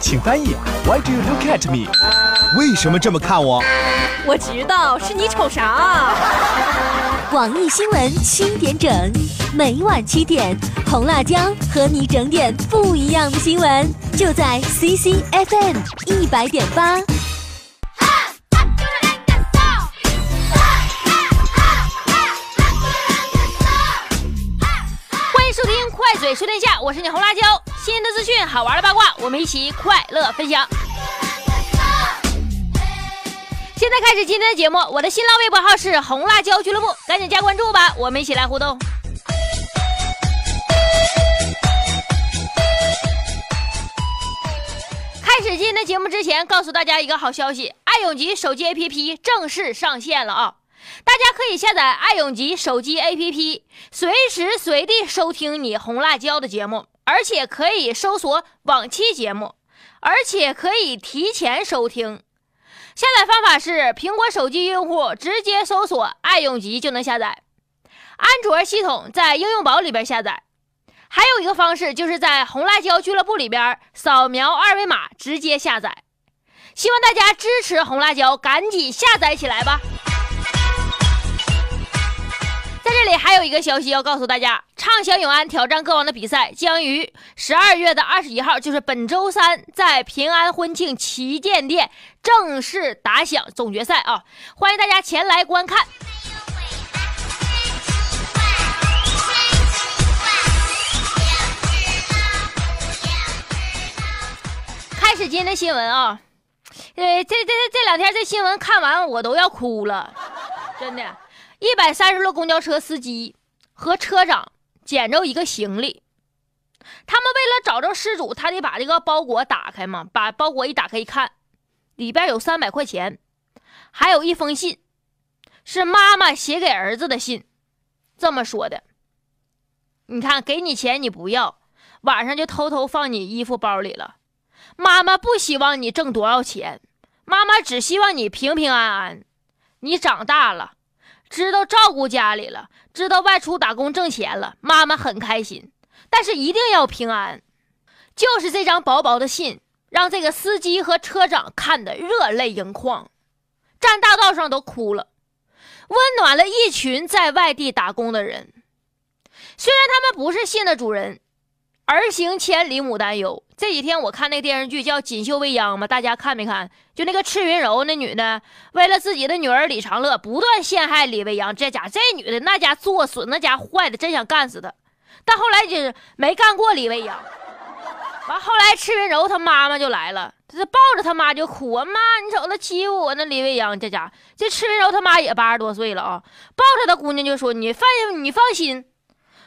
请翻译 Why do you look at me？ 为什么这么看我？我知道是你瞅啥。网易新闻7点整，每晚7点，红辣椒和你整点不一样的新闻，就在 CCFM 100.8。快嘴说天下，我是你红辣椒。新的资讯，好玩的八卦，我们一起快乐分享。现在开始今天的节目，我的新浪微博号是红辣椒俱乐部，赶紧加关注吧，我们一起来互动。开始今天的节目之前，告诉大家一个好消息，爱永集手机 APP 正式上线了啊！大家可以下载爱永集手机 APP， 随时随地收听你红辣椒的节目，而且可以搜索往期节目，而且可以提前收听。下载方法是苹果手机用户直接搜索爱永集就能下载，安卓系统在应用宝里边下载，还有一个方式就是在红辣椒俱乐部里边扫描二维码直接下载。希望大家支持红辣椒，赶紧下载起来吧。在这里还有一个消息要告诉大家，畅想永安挑战歌王的比赛将于12月21号，就是本周三，在平安婚庆旗舰店正式打响总决赛啊！欢迎大家前来观看。开始今天的新闻啊，这两天这新闻看完我都要哭了，真的。130路公交车司机和车长捡着一个行李，他们为了找着失主，他得把这个包裹打开嘛，把包裹一打开一看，里边有300块钱，还有一封信，是妈妈写给儿子的信，这么说的：你看，给你钱你不要，晚上就偷偷放你衣服包里了。妈妈不希望你挣多少钱，妈妈只希望你平平安安。你长大了，知道照顾家里了，知道外出打工挣钱了，妈妈很开心，但是一定要平安。就是这张薄薄的信，让这个司机和车长看得热泪盈眶，站大道上都哭了，温暖了一群在外地打工的人。虽然他们不是信的主人，儿行千里母担忧。这几天我看那个电视剧叫《锦绣未央》嘛，大家看没看？就那个赤云柔那女的，为了自己的女儿李长乐，不断陷害李未央。这家这女的那家作损，那家坏的真想干死她，但后来就是没干过李未央。完后来赤云柔她妈妈就来了，她抱着她妈就哭啊，妈，你瞅她欺负我那李未央。这家这赤云柔她妈也80多岁了啊，抱着她姑娘就说：你放心，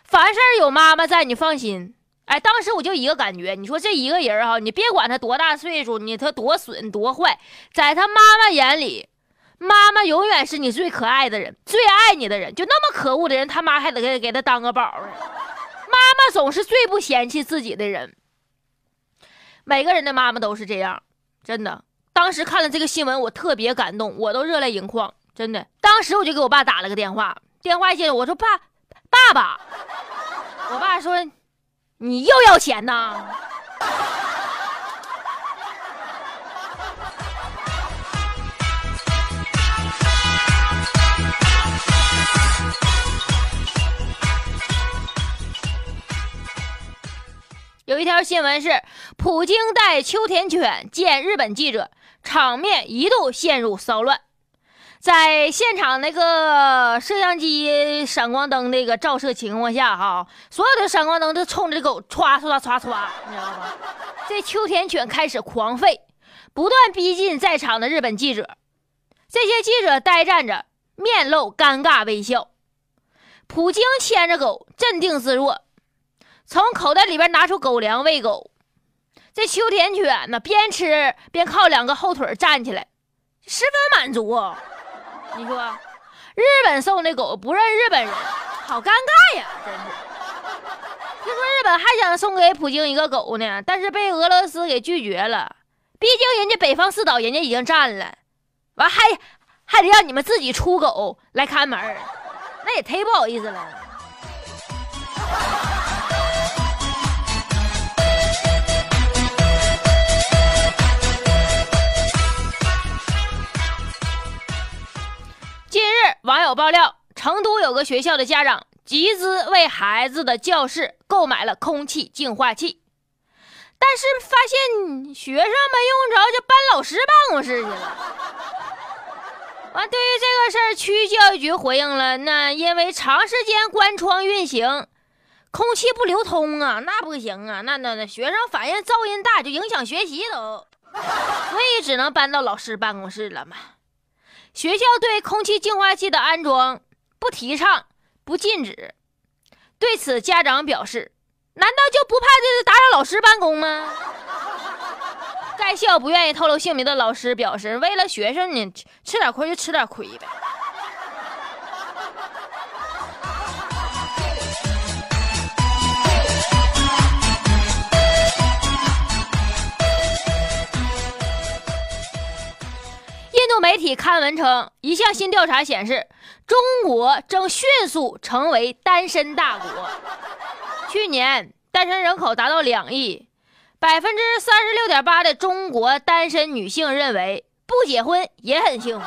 凡事有妈妈在，你放心。哎，当时我就一个感觉，你说这一个人哈，你别管他多大岁数，你他多损多坏，在他妈妈眼里，妈妈永远是你最可爱的人，最爱你的人。就那么可恶的人，他妈还得给他当个宝呢。妈妈总是最不嫌弃自己的人，每个人的妈妈都是这样，真的。当时看了这个新闻，我特别感动，我都热泪盈眶，真的。当时我就给我爸打了个电话，电话一接，我说爸爸，我爸说。你又要钱呐？有一条新闻是，普京带秋田犬见日本记者，场面一度陷入骚乱。在现场那个摄像机闪光灯那个照射情况下哈，所有的闪光灯都冲着这狗唰唰唰唰，你知道吗？这秋田犬开始狂吠，不断逼近在场的日本记者。这些记者呆站着，面露尴尬微笑。普京牵着狗镇定自若，从口袋里边拿出狗粮喂狗。这秋田犬呢，边吃边靠两个后腿站起来，十分满足。你说日本送的狗不认日本人，好尴尬呀，真是。听说日本还想送给普京一个狗呢，但是被俄罗斯给拒绝了，毕竟人家北方四岛人家已经占了，完还得让你们自己出狗来看门，那也忒不好意思了。友爆料，成都有个学校的家长集资为孩子的教室购买了空气净化器，但是发现学生没用着就搬老师办公室去了。完，对于这个事儿，区教育局回应了，那因为长时间关窗运行，空气不流通啊，那不行啊，那学生反应噪音大，就影响学习都，所以只能搬到老师办公室了嘛。学校对空气净化器的安装不提倡不禁止，对此家长表示，难道就不怕这打扰老师办公吗？该校不愿意透露姓名的老师表示，为了学生你吃点亏就吃点亏呗。媒体刊文称，一项新调查显示，中国正迅速成为单身大国。去年单身人口达到2亿，36.8%的中国单身女性认为不结婚也很幸福。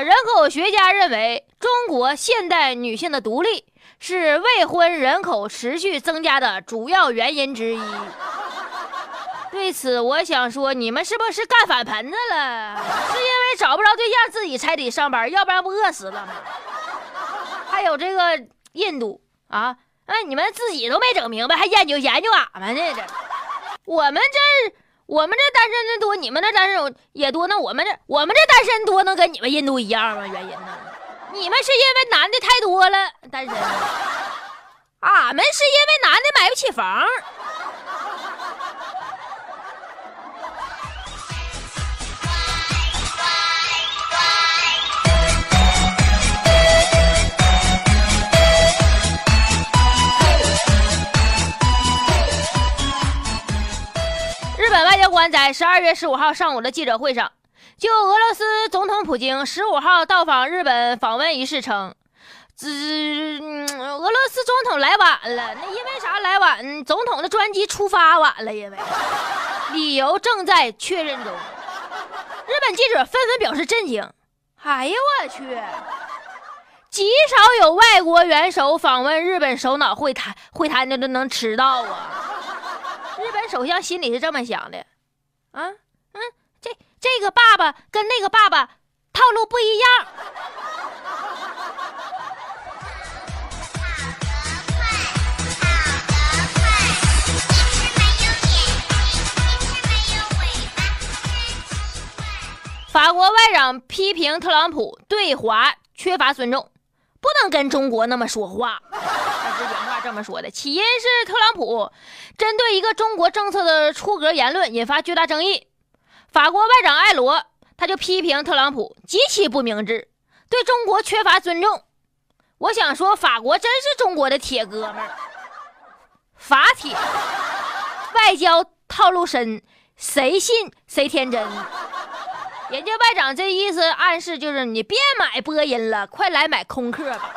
人口学家认为，中国现代女性的独立是未婚人口持续增加的主要原因之一。对此我想说，你们是不是干反盆子了？是因为找不着对象自己才得上班，要不然不饿死了吗？还有这个印度啊，你们自己都没整明白，还研究俺们呢？这我们这单身的多，你们这单身也多，那我们这单身多能跟你们印度一样吗？原因呢？你们是因为男的太多了单身，俺们是因为男的买不起房。在12月15号上午的记者会上，就俄罗斯总统普京15号到访日本访问一事称，俄罗斯总统来晚了。那因为啥来晚？总统的专机出发晚了，因为理由正在确认中。日本记者纷纷表示震惊，哎呀我去，极少有外国元首访问日本首脑会谈的都能迟到啊。日本首相心里是这么想的啊，这个爸爸跟那个爸爸套路不一样。法国外长批评特朗普对华缺乏尊重，不能跟中国那么说话。这么说的起因是特朗普针对一个中国政策的出格言论引发巨大争议。法国外长艾罗他就批评特朗普极其不明智，对中国缺乏尊重。我想说，法国真是中国的铁哥们儿，法铁外交套路深，谁信谁天真。人家外长这意思暗示就是你别买波音了，快来买空客吧。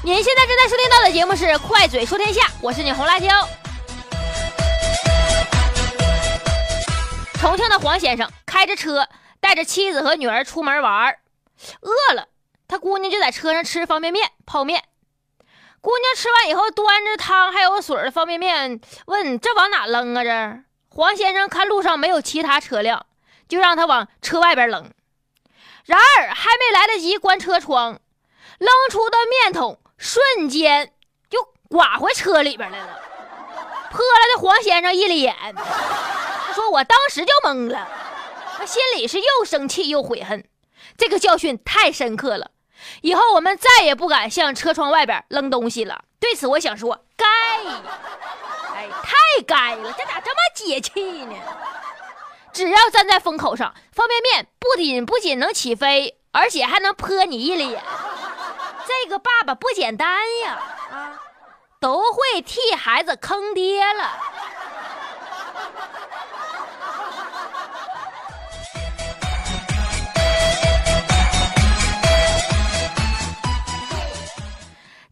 您现在正在收听到的节目是《快嘴说天下》，我是你红辣椒。重庆的黄先生开着车带着妻子和女儿出门玩，饿了他姑娘就在车上吃方便面泡面。姑娘吃完以后端着汤还有水的方便面问，这往哪扔啊？这黄先生看路上没有其他车辆，就让他往车外边扔。然而还没来得及关车窗，扔出的面桶瞬间就刮回车里边来了，泼了这黄先生一脸。他说我当时就懵了，他心里是又生气又悔恨，这个教训太深刻了，以后我们再也不敢向车窗外边扔东西了。对此我想说，该，太该了，这咋这么解气呢？只要站在风口上，方便面不仅能起飞，而且还能泼你一脸。这个爸爸不简单呀，都会替孩子坑爹了。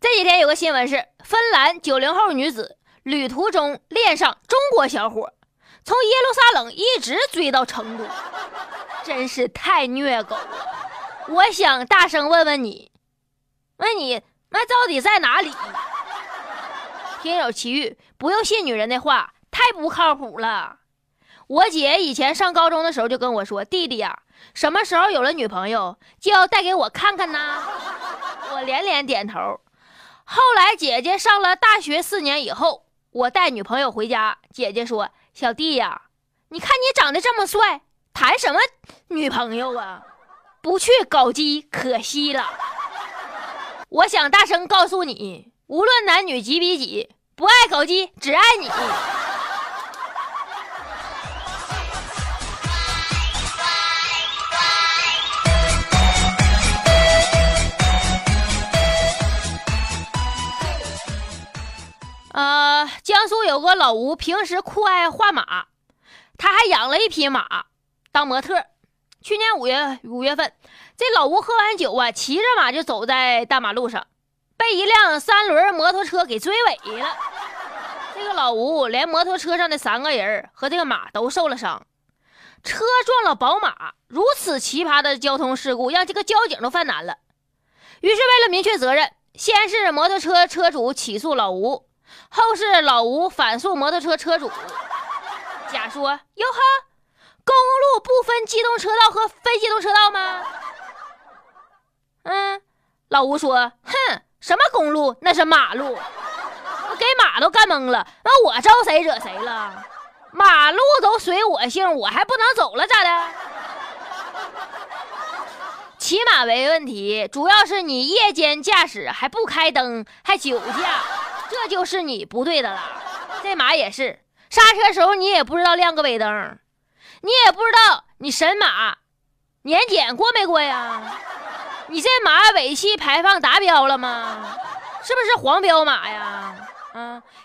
这几天有个新闻是，芬兰90后女子旅途中恋上中国小伙，从耶路撒冷一直追到成都，真是太虐狗了。我想大声问问你，那到底在哪里？听友奇遇，不用信女人的话，太不靠谱了。我姐以前上高中的时候就跟我说，弟弟呀，什么时候有了女朋友就要带给我看看呢。我连连点头。后来姐姐上了大学4年以后，我带女朋友回家，姐姐说，小弟呀，你看你长得这么帅，谈什么女朋友啊，不去搞基可惜了。我想大声告诉你，无论男女几比几，不爱搞基，只爱你。江苏有个老吴，平时酷爱画马，他还养了一匹马当模特。去年5月份，这老吴喝完酒啊，骑着马就走在大马路上，被一辆3轮摩托车给追尾了。这个老吴连摩托车上的3个人和这个马都受了伤，车撞了宝马。如此奇葩的交通事故让这个交警都犯难了。于是为了明确责任，先是摩托车车主起诉老吴，后是老吴反诉摩托车车主，假说哟呵，公路不分机动车道和非机动车道吗？老吴说，哼，什么公路，那是马路，我给马都干懵了，那我招谁惹谁了？马路都随我姓，我还不能走了咋的？骑马没问题，主要是你夜间驾驶还不开灯还酒驾，这就是你不对的了。这马也是，刹车时候你也不知道亮个尾灯，你也不知道你神马年检过没过呀？你这马尾气排放达标了吗？是不是黄标马呀？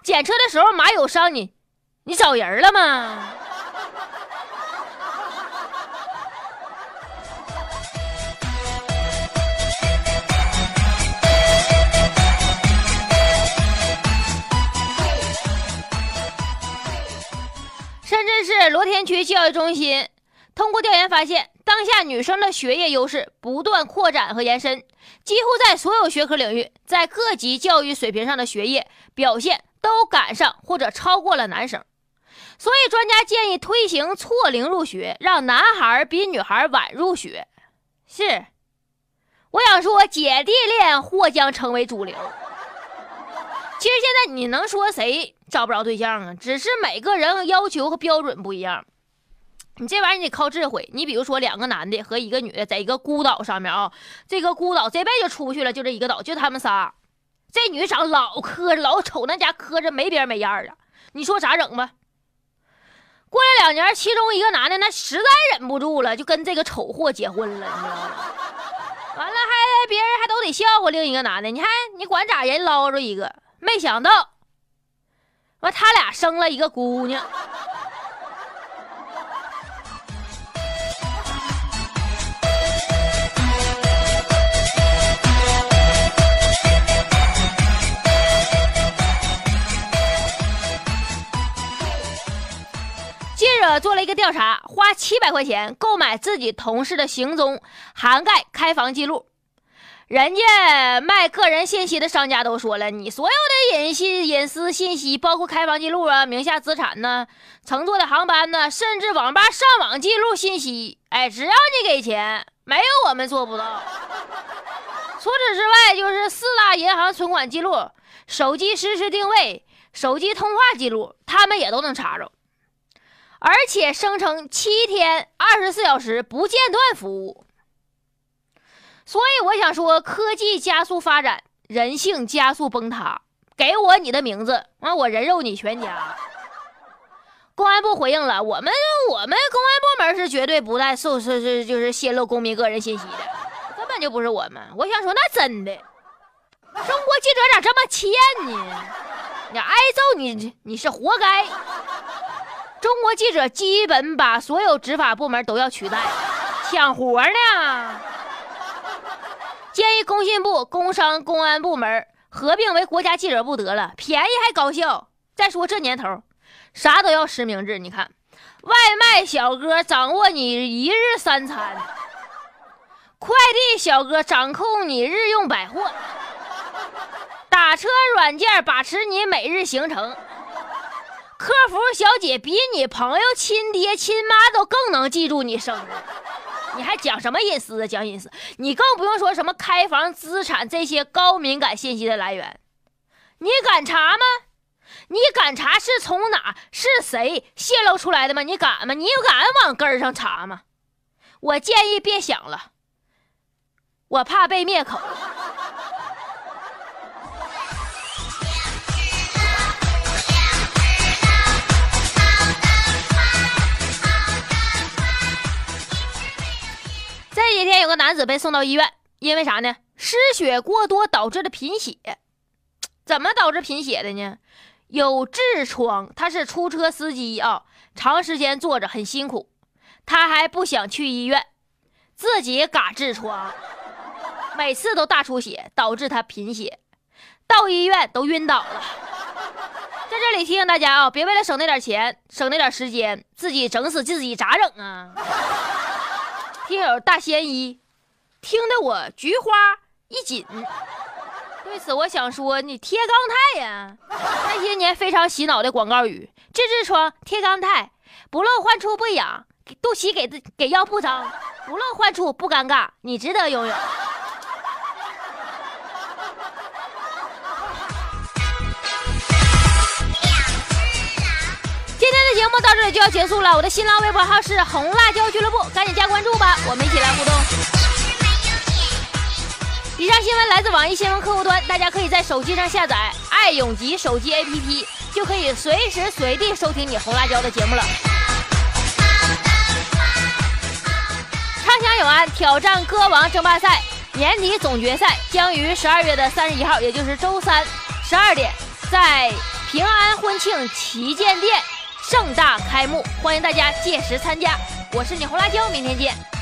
检车的时候马有伤，你找人了吗？深圳市罗田区教育中心通过调研发现，当下女生的学业优势不断扩展和延伸，几乎在所有学科领域，在各级教育水平上的学业表现都赶上或者超过了男生。所以专家建议推行错龄入学，让男孩比女孩晚入学。是，我想说，姐弟恋或将成为主流。其实现在你能说谁找不着对象啊？只是每个人要求和标准不一样。你这玩意儿你得靠智慧。你比如说2个男的和1个女的在一个孤岛上面啊，这个孤岛这辈子就出去了，就这1个岛，就他们仨。这女长老磕老丑，那家磕着没边没样的，你说咋整吧？过了2年，其中1个男的那实在忍不住了，就跟这个丑货结婚了，你知道吗？完了还别人还都得笑话另1个男的，你管咋人捞着一个。没想到完他俩生了1个姑娘。记者做了一个调查，花700块钱购买自己同事的行踪涵盖开房记录。人家卖个人信息的商家都说了，你所有的隐私信息，包括开房记录啊、名下资产呢、乘坐的航班呢，甚至网吧上网记录信息，只要你给钱，没有我们做不到。除此之外，就是4大银行存款记录、手机实时定位、手机通话记录，他们也都能查着，而且声称7天24小时不间断服务。所以我想说，科技加速发展，人性加速崩塌。给我你的名字，我人肉你全家。公安部回应了，我们公安部门是绝对不带就是泄露公民个人信息的，根本就不是我们。我想说，那真的，中国记者咋这么欠呢？你挨揍你是活该。中国记者基本把所有执法部门都要取代，抢活呢。建议工信部、工商、公安部门合并为国家记者部得了，便宜还高效。再说这年头啥都要实名制，你看外卖小哥掌握你一日三餐，快递小哥掌控你日用百货，打车软件把持你每日行程，客服小姐比你朋友亲爹亲妈都更能记住你生日，你还讲什么隐私啊？讲隐私，你更不用说什么开房、资产这些高敏感信息的来源，你敢查吗？你敢查是从哪、是谁泄露出来的吗？你敢吗？你敢往根儿上查吗？我建议别想了，我怕被灭口。这几天有个男子被送到医院，因为啥呢？失血过多导致的贫血。怎么导致贫血的呢？有痔疮，他是出租车司机啊，长时间坐着很辛苦，他还不想去医院，自己嘎痔疮，每次都大出血，导致他贫血，到医院都晕倒了。在这里提醒大家啊，别为了省那点钱、省那点时间，自己整死自己咋整啊？听友大仙一，听得我菊花一紧。对此我想说，你贴钢钛呀，那些年非常洗脑的广告语，治痔疮贴钢钛，不漏患处不痒，肚脐给药铺张，不漏患处不尴尬，你值得拥有。今天的节目到这里就要结束了，我的新浪微博号是红辣椒俱乐部，赶紧加关注吧，我们一起来互动。以上新闻来自网易新闻客户端，大家可以在手机上下载爱永吉手机 APP， 就可以随时随地收听你红辣椒的节目了。畅想永安挑战歌王争霸赛年底总决赛将于12月31号，也就是周三12点，在平安婚庆旗舰店盛大开幕，欢迎大家届时参加。我是你红辣椒，明天见。